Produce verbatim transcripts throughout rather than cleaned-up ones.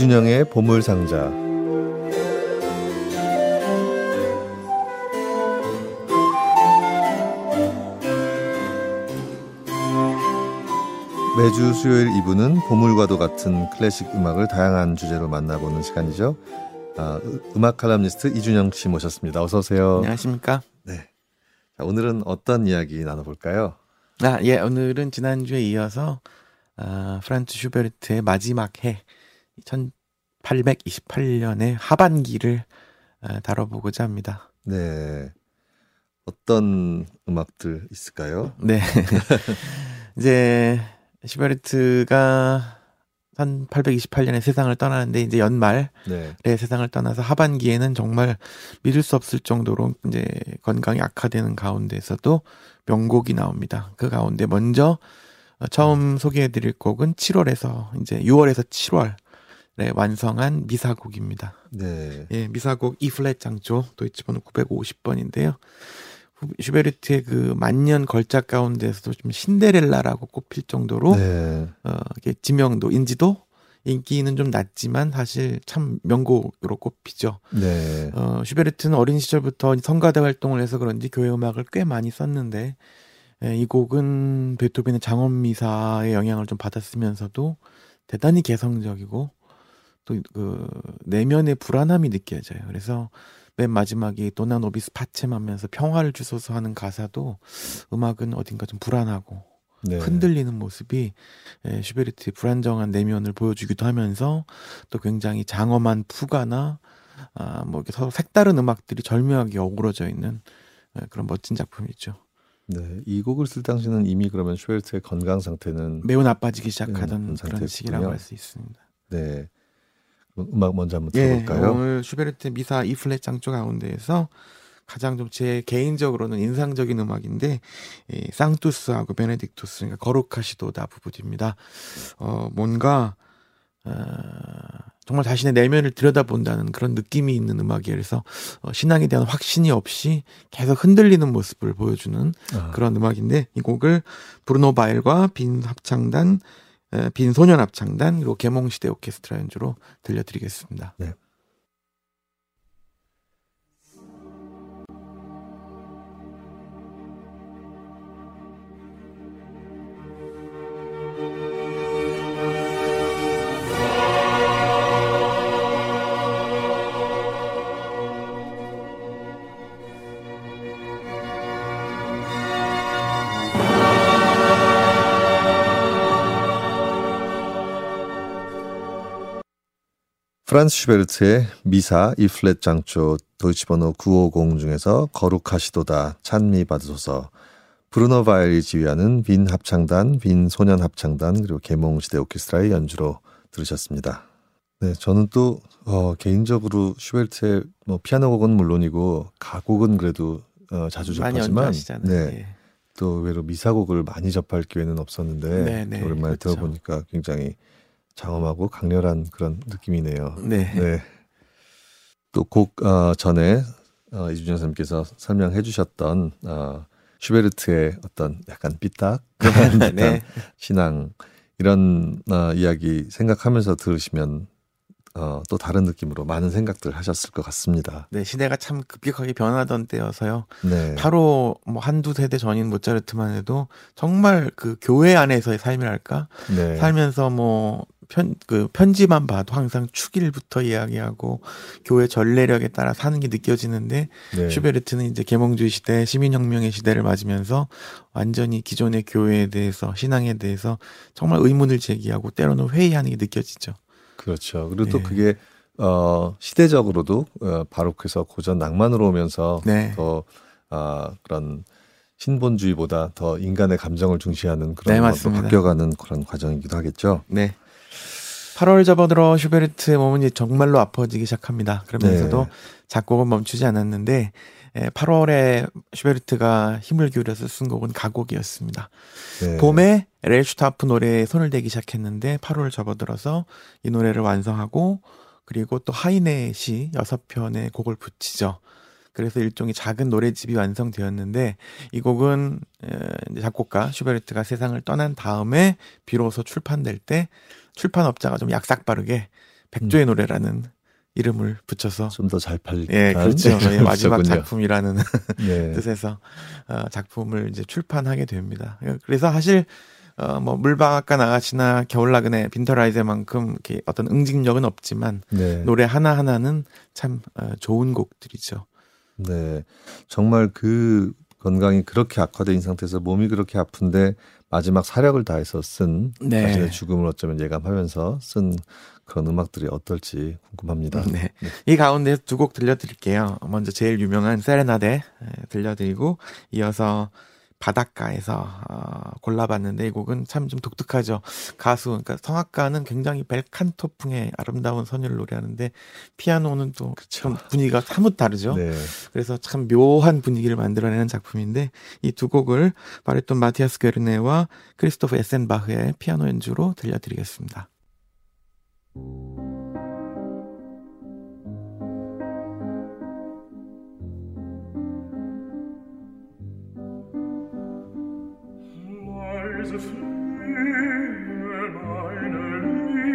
이준영의 보물상자. 매주 수요일 이 부는 보물과도 같은 클래식 음악을 다양한 주제로 만나보는 시간이죠. 아, 음악 칼럼니스트 이준영 씨 모셨습니다. 어서 오세요. 안녕하십니까. 네. 자, 오늘은 어떤 이야기 나눠볼까요? 아, 예, 오늘은 지난주에 이어서 아, 프란츠 슈베르트의 마지막 해 천팔백이십팔 년의 하반기를 아, 다뤄보고자 합니다. 네. 어떤 음악들 있을까요? 네. 이제 슈베르트가 천팔백이십팔 년에 세상을 떠나는데, 이제 연말에 네. 세상을 떠나서 하반기에는 정말 믿을 수 없을 정도로 이제 건강이 악화되는 가운데서도 명곡이 나옵니다. 그 가운데 먼저 처음 소개해드릴 곡은 칠월에서 이제 유월에서 칠월에 완성한 미사곡입니다. 네. 예, 미사곡 E 플랫 장조 도이치번호 구백오십 번인데요. 슈베르트의 그 만년 걸작 가운데서도 좀 신데렐라라고 꼽힐 정도로 네. 어, 이게 지명도, 인지도, 인기는 좀 낮지만 사실 참 명곡으로 꼽히죠. 네. 어, 슈베르트는 어린 시절부터 성가대 활동을 해서 그런지 교회 음악을 꽤 많이 썼는데, 예, 이 곡은 베토벤의 장엄미사의 영향을 좀 받았으면서도 대단히 개성적이고 또 그 내면의 불안함이 느껴져요. 그래서 맨 마지막이 도나 노비스 파쳬 하면서 평화를 주소서 하는 가사도 음악은 어딘가 좀 불안하고 네. 흔들리는 모습이 슈베르트의 불안정한 내면을 보여주기도 하면서 또 굉장히 장엄한 푸가나 아, 뭐 이렇게 서로 색다른 음악들이 절묘하게 어우러져 있는 그런 멋진 작품이죠. 네, 이 곡을 쓸 당시는 이미 그러면 슈베르트의 건강 상태는 매우 나빠지기 시작하던 그런 시기라고 할 수 있습니다. 네. 음악 먼저 한번 들어볼까요? 예, 오늘 슈베르트 미사 E 플랫 장조 가운데에서 가장 좀 제 개인적으로는 인상적인 음악인데, 이 상투스하고 베네딕투스, 그러니까 거룩하시도다 부부입니다. 어, 뭔가 어, 정말 자신의 내면을 들여다본다는 그런 느낌이 있는 음악이에요. 그래서 어, 신앙에 대한 확신이 없이 계속 흔들리는 모습을 보여주는 아. 그런 음악인데, 이 곡을 브루노 바일과 빈 합창단 빈 소년 합창단 그리고 계몽시대 오케스트라 연주로 들려드리겠습니다. 네. 프란츠 슈베르트의 미사 E 플랫 장조 도이치번호 구백오십 중에서 거룩하시도다, 찬미 받으소서, 브루노 바일이 지휘하는 빈 합창단, 빈 소년 합창단 그리고 계몽시대 오케스트라의 연주로 들으셨습니다. 네, 저는 또 어, 개인적으로 슈베르트의 뭐 피아노 곡은 물론이고 가곡은 그래도 어, 자주 접하지만 네, 또 의외로 미사곡을 많이 접할 기회는 없었는데 네, 네, 오랜만에 그렇죠. 들어보니까 굉장히 장엄하고 강렬한 그런 느낌이네요. 네. 네. 또 곡 어, 전에 어, 이준영 선생님께서 설명해 주셨던 어, 슈베르트의 어떤 약간 삐딱 그런 듯한 네. 신앙 이런 어, 이야기 생각하면서 들으시면 어, 또 다른 느낌으로 많은 생각들 하셨을 것 같습니다. 네. 시대가 참 급격하게 변하던 때여서요. 네. 바로 뭐 한두 세대 전인 모차르트만 해도 정말 그 교회 안에서의 삶이랄까? 네. 살면서 뭐 편, 그 편지만 봐도 항상 축일부터 이야기하고 교회 전례력에 따라 사는 게 느껴지는데 네. 슈베르트는 이제 계몽주의 시대, 시민혁명의 시대를 맞으면서 완전히 기존의 교회에 대해서, 신앙에 대해서 정말 의문을 제기하고 때로는 회의하는 게 느껴지죠. 그렇죠. 그리고 네. 또 그게 어, 시대적으로도 어, 바로크에서 고전 낭만으로 오면서 네. 더 어, 그런 신본주의보다 더 인간의 감정을 중시하는 그런 것도 네, 바뀌어가는 그런 과정이기도 하겠죠. 네. 팔월 접어들어 슈베르트의 몸은 정말로 아파지기 시작합니다. 그러면서도 네. 작곡은 멈추지 않았는데 팔월에 슈베르트가 힘을 기울여서 쓴 곡은 가곡이었습니다. 네. 봄에 렐슈타프 노래에 손을 대기 시작했는데 팔월 접어들어서 이 노래를 완성하고 그리고 또 하이네의 시 여섯 편의 곡을 붙이죠. 그래서 일종의 작은 노래집이 완성되었는데 이 곡은 작곡가 슈베르트가 세상을 떠난 다음에 비로소 출판될 때 출판업자가 좀 약삭 빠르게 백조의 노래라는 이름을 붙여서 좀 더 잘 팔릴 예, 그렇죠. 네, 마지막 작품이라는 예. 뜻에서 어, 작품을 이제 출판하게 됩니다. 그래서 사실 어, 뭐 물방앗간 아가씨나 겨울나그네 빈터라이제만큼 이렇게 어떤 응징력은 없지만 네. 노래 하나 하나는 참 어, 좋은 곡들이죠. 네, 정말 그 건강이 그렇게 악화된 상태에서 몸이 그렇게 아픈데 마지막 사력을 다해서 쓴 네. 자신의 죽음을 어쩌면 예감하면서 쓴 그런 음악들이 어떨지 궁금합니다. 네. 네. 이 가운데 두 곡 들려드릴게요. 먼저 제일 유명한 세레나데 들려드리고 이어서 바닷가에서 어, 골라봤는데 이 곡은 참 좀 독특하죠. 가수, 그러니까 성악가는 굉장히 벨칸토풍의 아름다운 선율을 노래하는데 피아노는 또 참 분위기가 사뭇 다르죠. 네. 그래서 참 묘한 분위기를 만들어내는 작품인데 이 두 곡을 바리톤 마티아스 게르네와 크리스토프 에센바흐의 피아노 연주로 들려드리겠습니다. Leise flügel meine Liebe,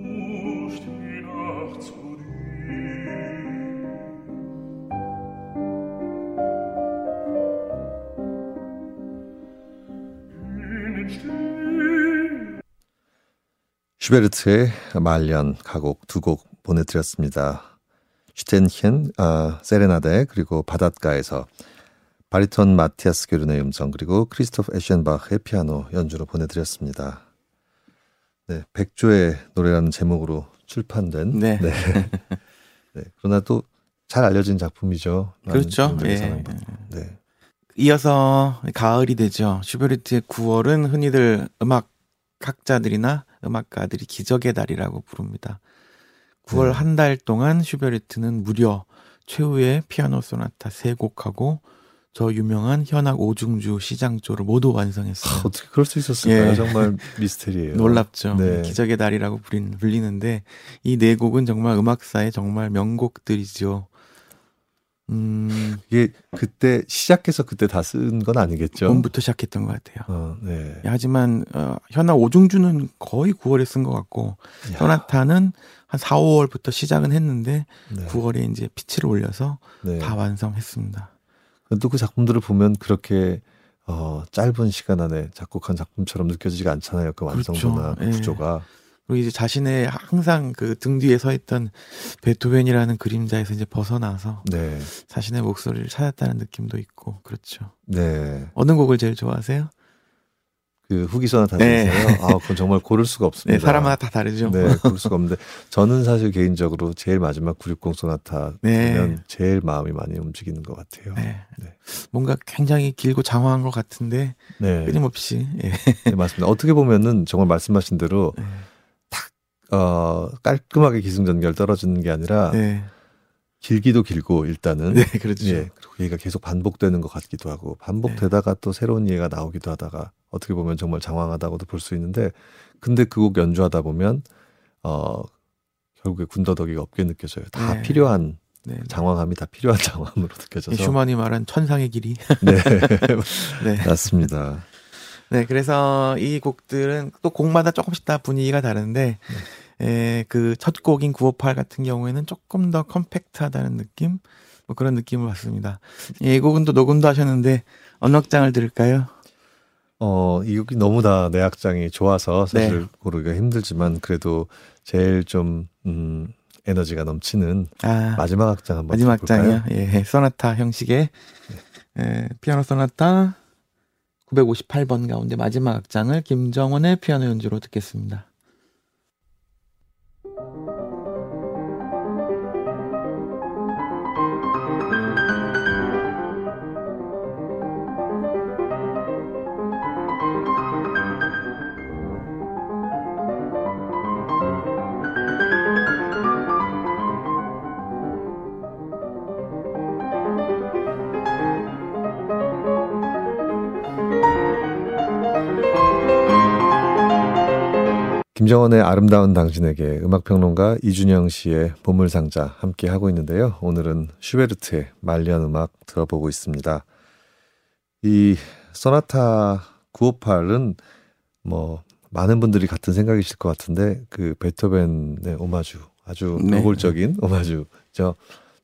ruft die Nacht zu dir. In den Stillen. 슈베르트의 말년 가곡 두 곡 보내드렸습니다. 슈텐헨, 아, 세레나데 그리고 바닷가에서. 바리톤 마티아스 게르네 음성 그리고 크리스토프 에센바흐의 피아노 연주로 보내드렸습니다. 네, 백조의 노래라는 제목으로 출판된. 네. 네. 네 그러나 또 잘 알려진 작품이죠. 그렇죠. 예. 네. 이어서 가을이 되죠. 슈베르트의 구월은 흔히들 음악학자들이나 음악가들이 기적의 달이라고 부릅니다. 구월 네. 한 달 동안 슈베르트는 무려 최후의 피아노 소나타 세 곡하고 저 유명한 현악 오중주 시장조를 모두 완성했어요. 아, 어떻게 그럴 수 있었을까요? 예. 정말 미스터리예요. 놀랍죠. 네. 기적의 달이라고 부린, 불리는데 이 네 곡은 정말 음악사의 정말 명곡들이죠. 음... 이게 그때 시작해서 그때 다 쓴 건 아니겠죠? 봄부터 시작했던 것 같아요. 어, 네. 하지만 어, 현악 오중주는 거의 구월에 쓴 것 같고 야. 소나타는 한 사, 오월부터 시작은 했는데 네. 구월에 이제 피치를 올려서 네. 다 완성했습니다. 또 그 작품들을 보면 그렇게 어, 짧은 시간 안에 작곡한 작품처럼 느껴지지가 않잖아요. 그 완성도나 그렇죠. 그 구조가. 그리고 이제 자신의 항상 그 등 뒤에 서 있던 베토벤이라는 그림자에서 이제 벗어나서 네. 자신의 목소리를 찾았다는 느낌도 있고 그렇죠. 네. 어느 곡을 제일 좋아하세요? 그 후기 소나타 중에서요. 네. 아, 그건 정말 고를 수가 없습니다. 네, 사람마다 다 다르죠. 네, 고를 수가 없는데 저는 사실 개인적으로 제일 마지막 구백육십 소나타 네. 보면 제일 마음이 많이 움직이는 것 같아요. 네. 네. 뭔가 굉장히 길고 장황한 것 같은데 네. 끊임없이. 네. 네, 맞습니다. 어떻게 보면은 정말 말씀하신 대로 네. 딱 어, 깔끔하게 기승전결 떨어지는 게 아니라 네. 길기도 길고 일단은 네, 그렇죠. 예, 그리고 얘가 계속 반복되는 것 같기도 하고 반복되다가 네. 또 새로운 얘가 나오기도 하다가 어떻게 보면 정말 장황하다고도 볼 수 있는데 근데 그 곡 연주하다 보면 어, 결국에 군더더기가 없게 느껴져요. 다 네. 필요한 네. 장황함이 다 필요한 장황으로 느껴져서 슈만이 말한 천상의 길이 네, 네. 맞습니다. 네, 그래서 이 곡들은 또 곡마다 조금씩 다 분위기가 다른데 네. 예, 그 첫 곡인 구백오십팔 같은 경우에는 조금 더 컴팩트하다는 느낌? 뭐 그런 느낌을 받습니다. 예, 이 곡은 또 녹음도 하셨는데 어느 악장을 들을까요? 어, 이 곡이 너무 다 내 악장이 좋아서 사실 네. 고르기가 힘들지만 그래도 제일 좀 음, 에너지가 넘치는 아, 마지막 악장 한번 마지막 악장이요? 예, 소나타 형식의 네. 예, 피아노 소나타 구백오십팔 번 가운데 마지막 악장을 김정원의 피아노 연주로 듣겠습니다. 김정원의 아름다운 당신에게 음악평론가 이준영 씨의 보물상자 함께 하고 있는데요. 오늘은 슈베르트의 말년 음악 들어보고 있습니다. 이 소나타 구백오십팔은 뭐 많은 분들이 같은 생각이실 것 같은데 그 베토벤의 오마주, 아주 노골적인 네. 오마주. 저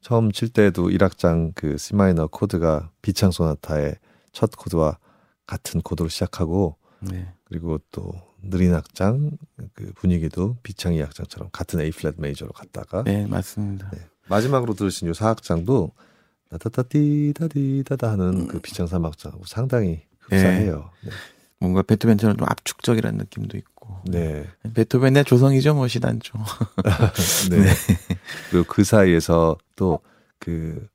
처음 칠 때도 일 악장 그 C 마이너 코드가 비창 소나타의 첫 코드와 같은 코드로 시작하고 네. 그리고 또 느린 악장 그 분위기도 비창 이 악장처럼 같은 A 플랫 메이저로 갔다가 네 맞습니다. 네. 마지막으로 들으신 요 사 악장도 다다다디다디다다 하는 음. 그 비창 삼 악장하고 상당히 흡사해요. 네. 네. 뭔가 베토벤처럼 좀 압축적이라는 느낌도 있고. 네. 베토벤의 조성이죠, 뭐 시단조. 네. 네. 그리고 그 사이에서 또 그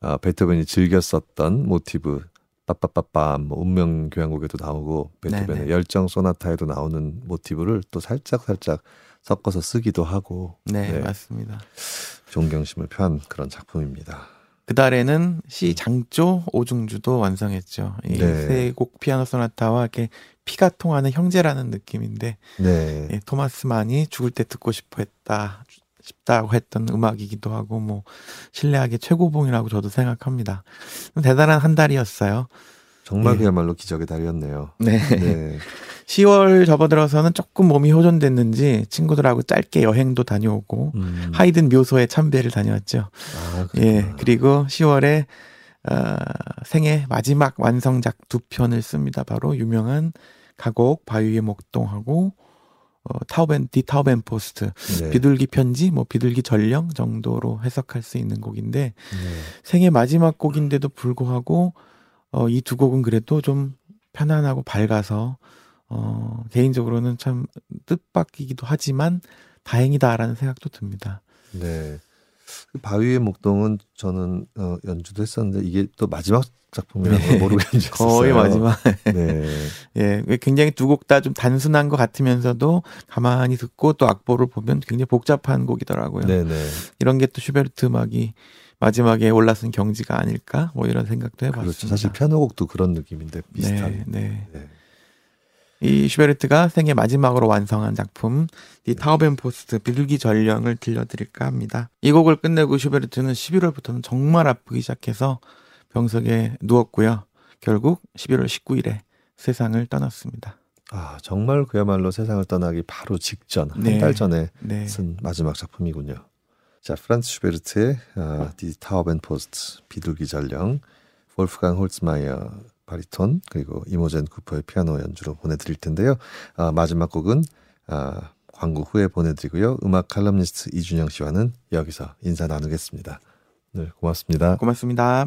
아, 베토벤이 즐겼었던 모티브 빠빠빠빰 뭐 운명 교향곡에도 나오고 베토벤의 네네. 열정 소나타에도 나오는 모티브를 또 살짝 살짝 섞어서 쓰기도 하고. 네, 네. 맞습니다. 존경심을 표한 그런 작품입니다. 그 달에는 C 장조 오중주도 완성했죠. 이 세 곡 네. 피아노 소나타와 이렇게 피가 통하는 형제라는 느낌인데 네. 예, 토마스 만이 죽을 때 듣고 싶어했다 싶다고 했던 음악이기도 하고 뭐 신뢰하기 최고봉이라고 저도 생각합니다. 대단한 한 달이었어요. 정말 네. 그야말로 기적의 달이었네요. 네. 네. 시월 접어들어서는 조금 몸이 호전됐는지 친구들하고 짧게 여행도 다녀오고 음. 하이든 묘소에 참배를 다녀왔죠. 아, 예. 그리고 시월에 어, 생애 마지막 완성작 두 편을 씁니다. 바로 유명한 가곡 바위의 목동하고 어, 타우벤 디 타우벤 포스트 네. 비둘기 편지 뭐 비둘기 전령 정도로 해석할 수 있는 곡인데 네. 생애 마지막 곡인데도 불구하고 어, 이 두 곡은 그래도 좀 편안하고 밝아서 어, 개인적으로는 참 뜻밖이기도 하지만 다행이다라는 생각도 듭니다. 네, 바위의 목동은 저는 어, 연주도 했었는데 이게 또 마지막 작품이라는 걸 모르고 연주했어요. 거의 마지막. 네, 예, 굉장히 두 곡 다 좀 단순한 것 같으면서도 가만히 듣고 또 악보를 보면 굉장히 복잡한 곡이더라고요. 네네. 이런 게 또 슈베르트 음악이 마지막에 올라선 경지가 아닐까 뭐 이런 생각도 해봤습니다. 그렇죠. 사실 피아노곡도 그런 느낌인데 비슷한. 네. 네. 네. 이 슈베르트가 생애 마지막으로 완성한 작품 디 타우벤 포스트 비둘기 전령을 들려드릴까 합니다. 이 곡을 끝내고 슈베르트는 십일월부터는 정말 아프기 시작해서 병석에 누웠고요. 결국 십일월 십구일에 세상을 떠났습니다. 아 정말 그야말로 세상을 떠나기 바로 직전 네. 한 달 전에 네. 쓴 마지막 작품이군요. 자 프란츠 슈베르트의 아, 디 타우벤 포스트 비둘기 전령 볼프강 홀츠마이어 바리톤 그리고 이모젠 쿠퍼의 피아노 연주로 보내드릴 텐데요. 아, 마지막 곡은 아, 광고 후에 보내드리고요. 음악 칼럼니스트 이준영 씨와는 여기서 인사 나누겠습니다. 네, 고맙습니다. 고맙습니다.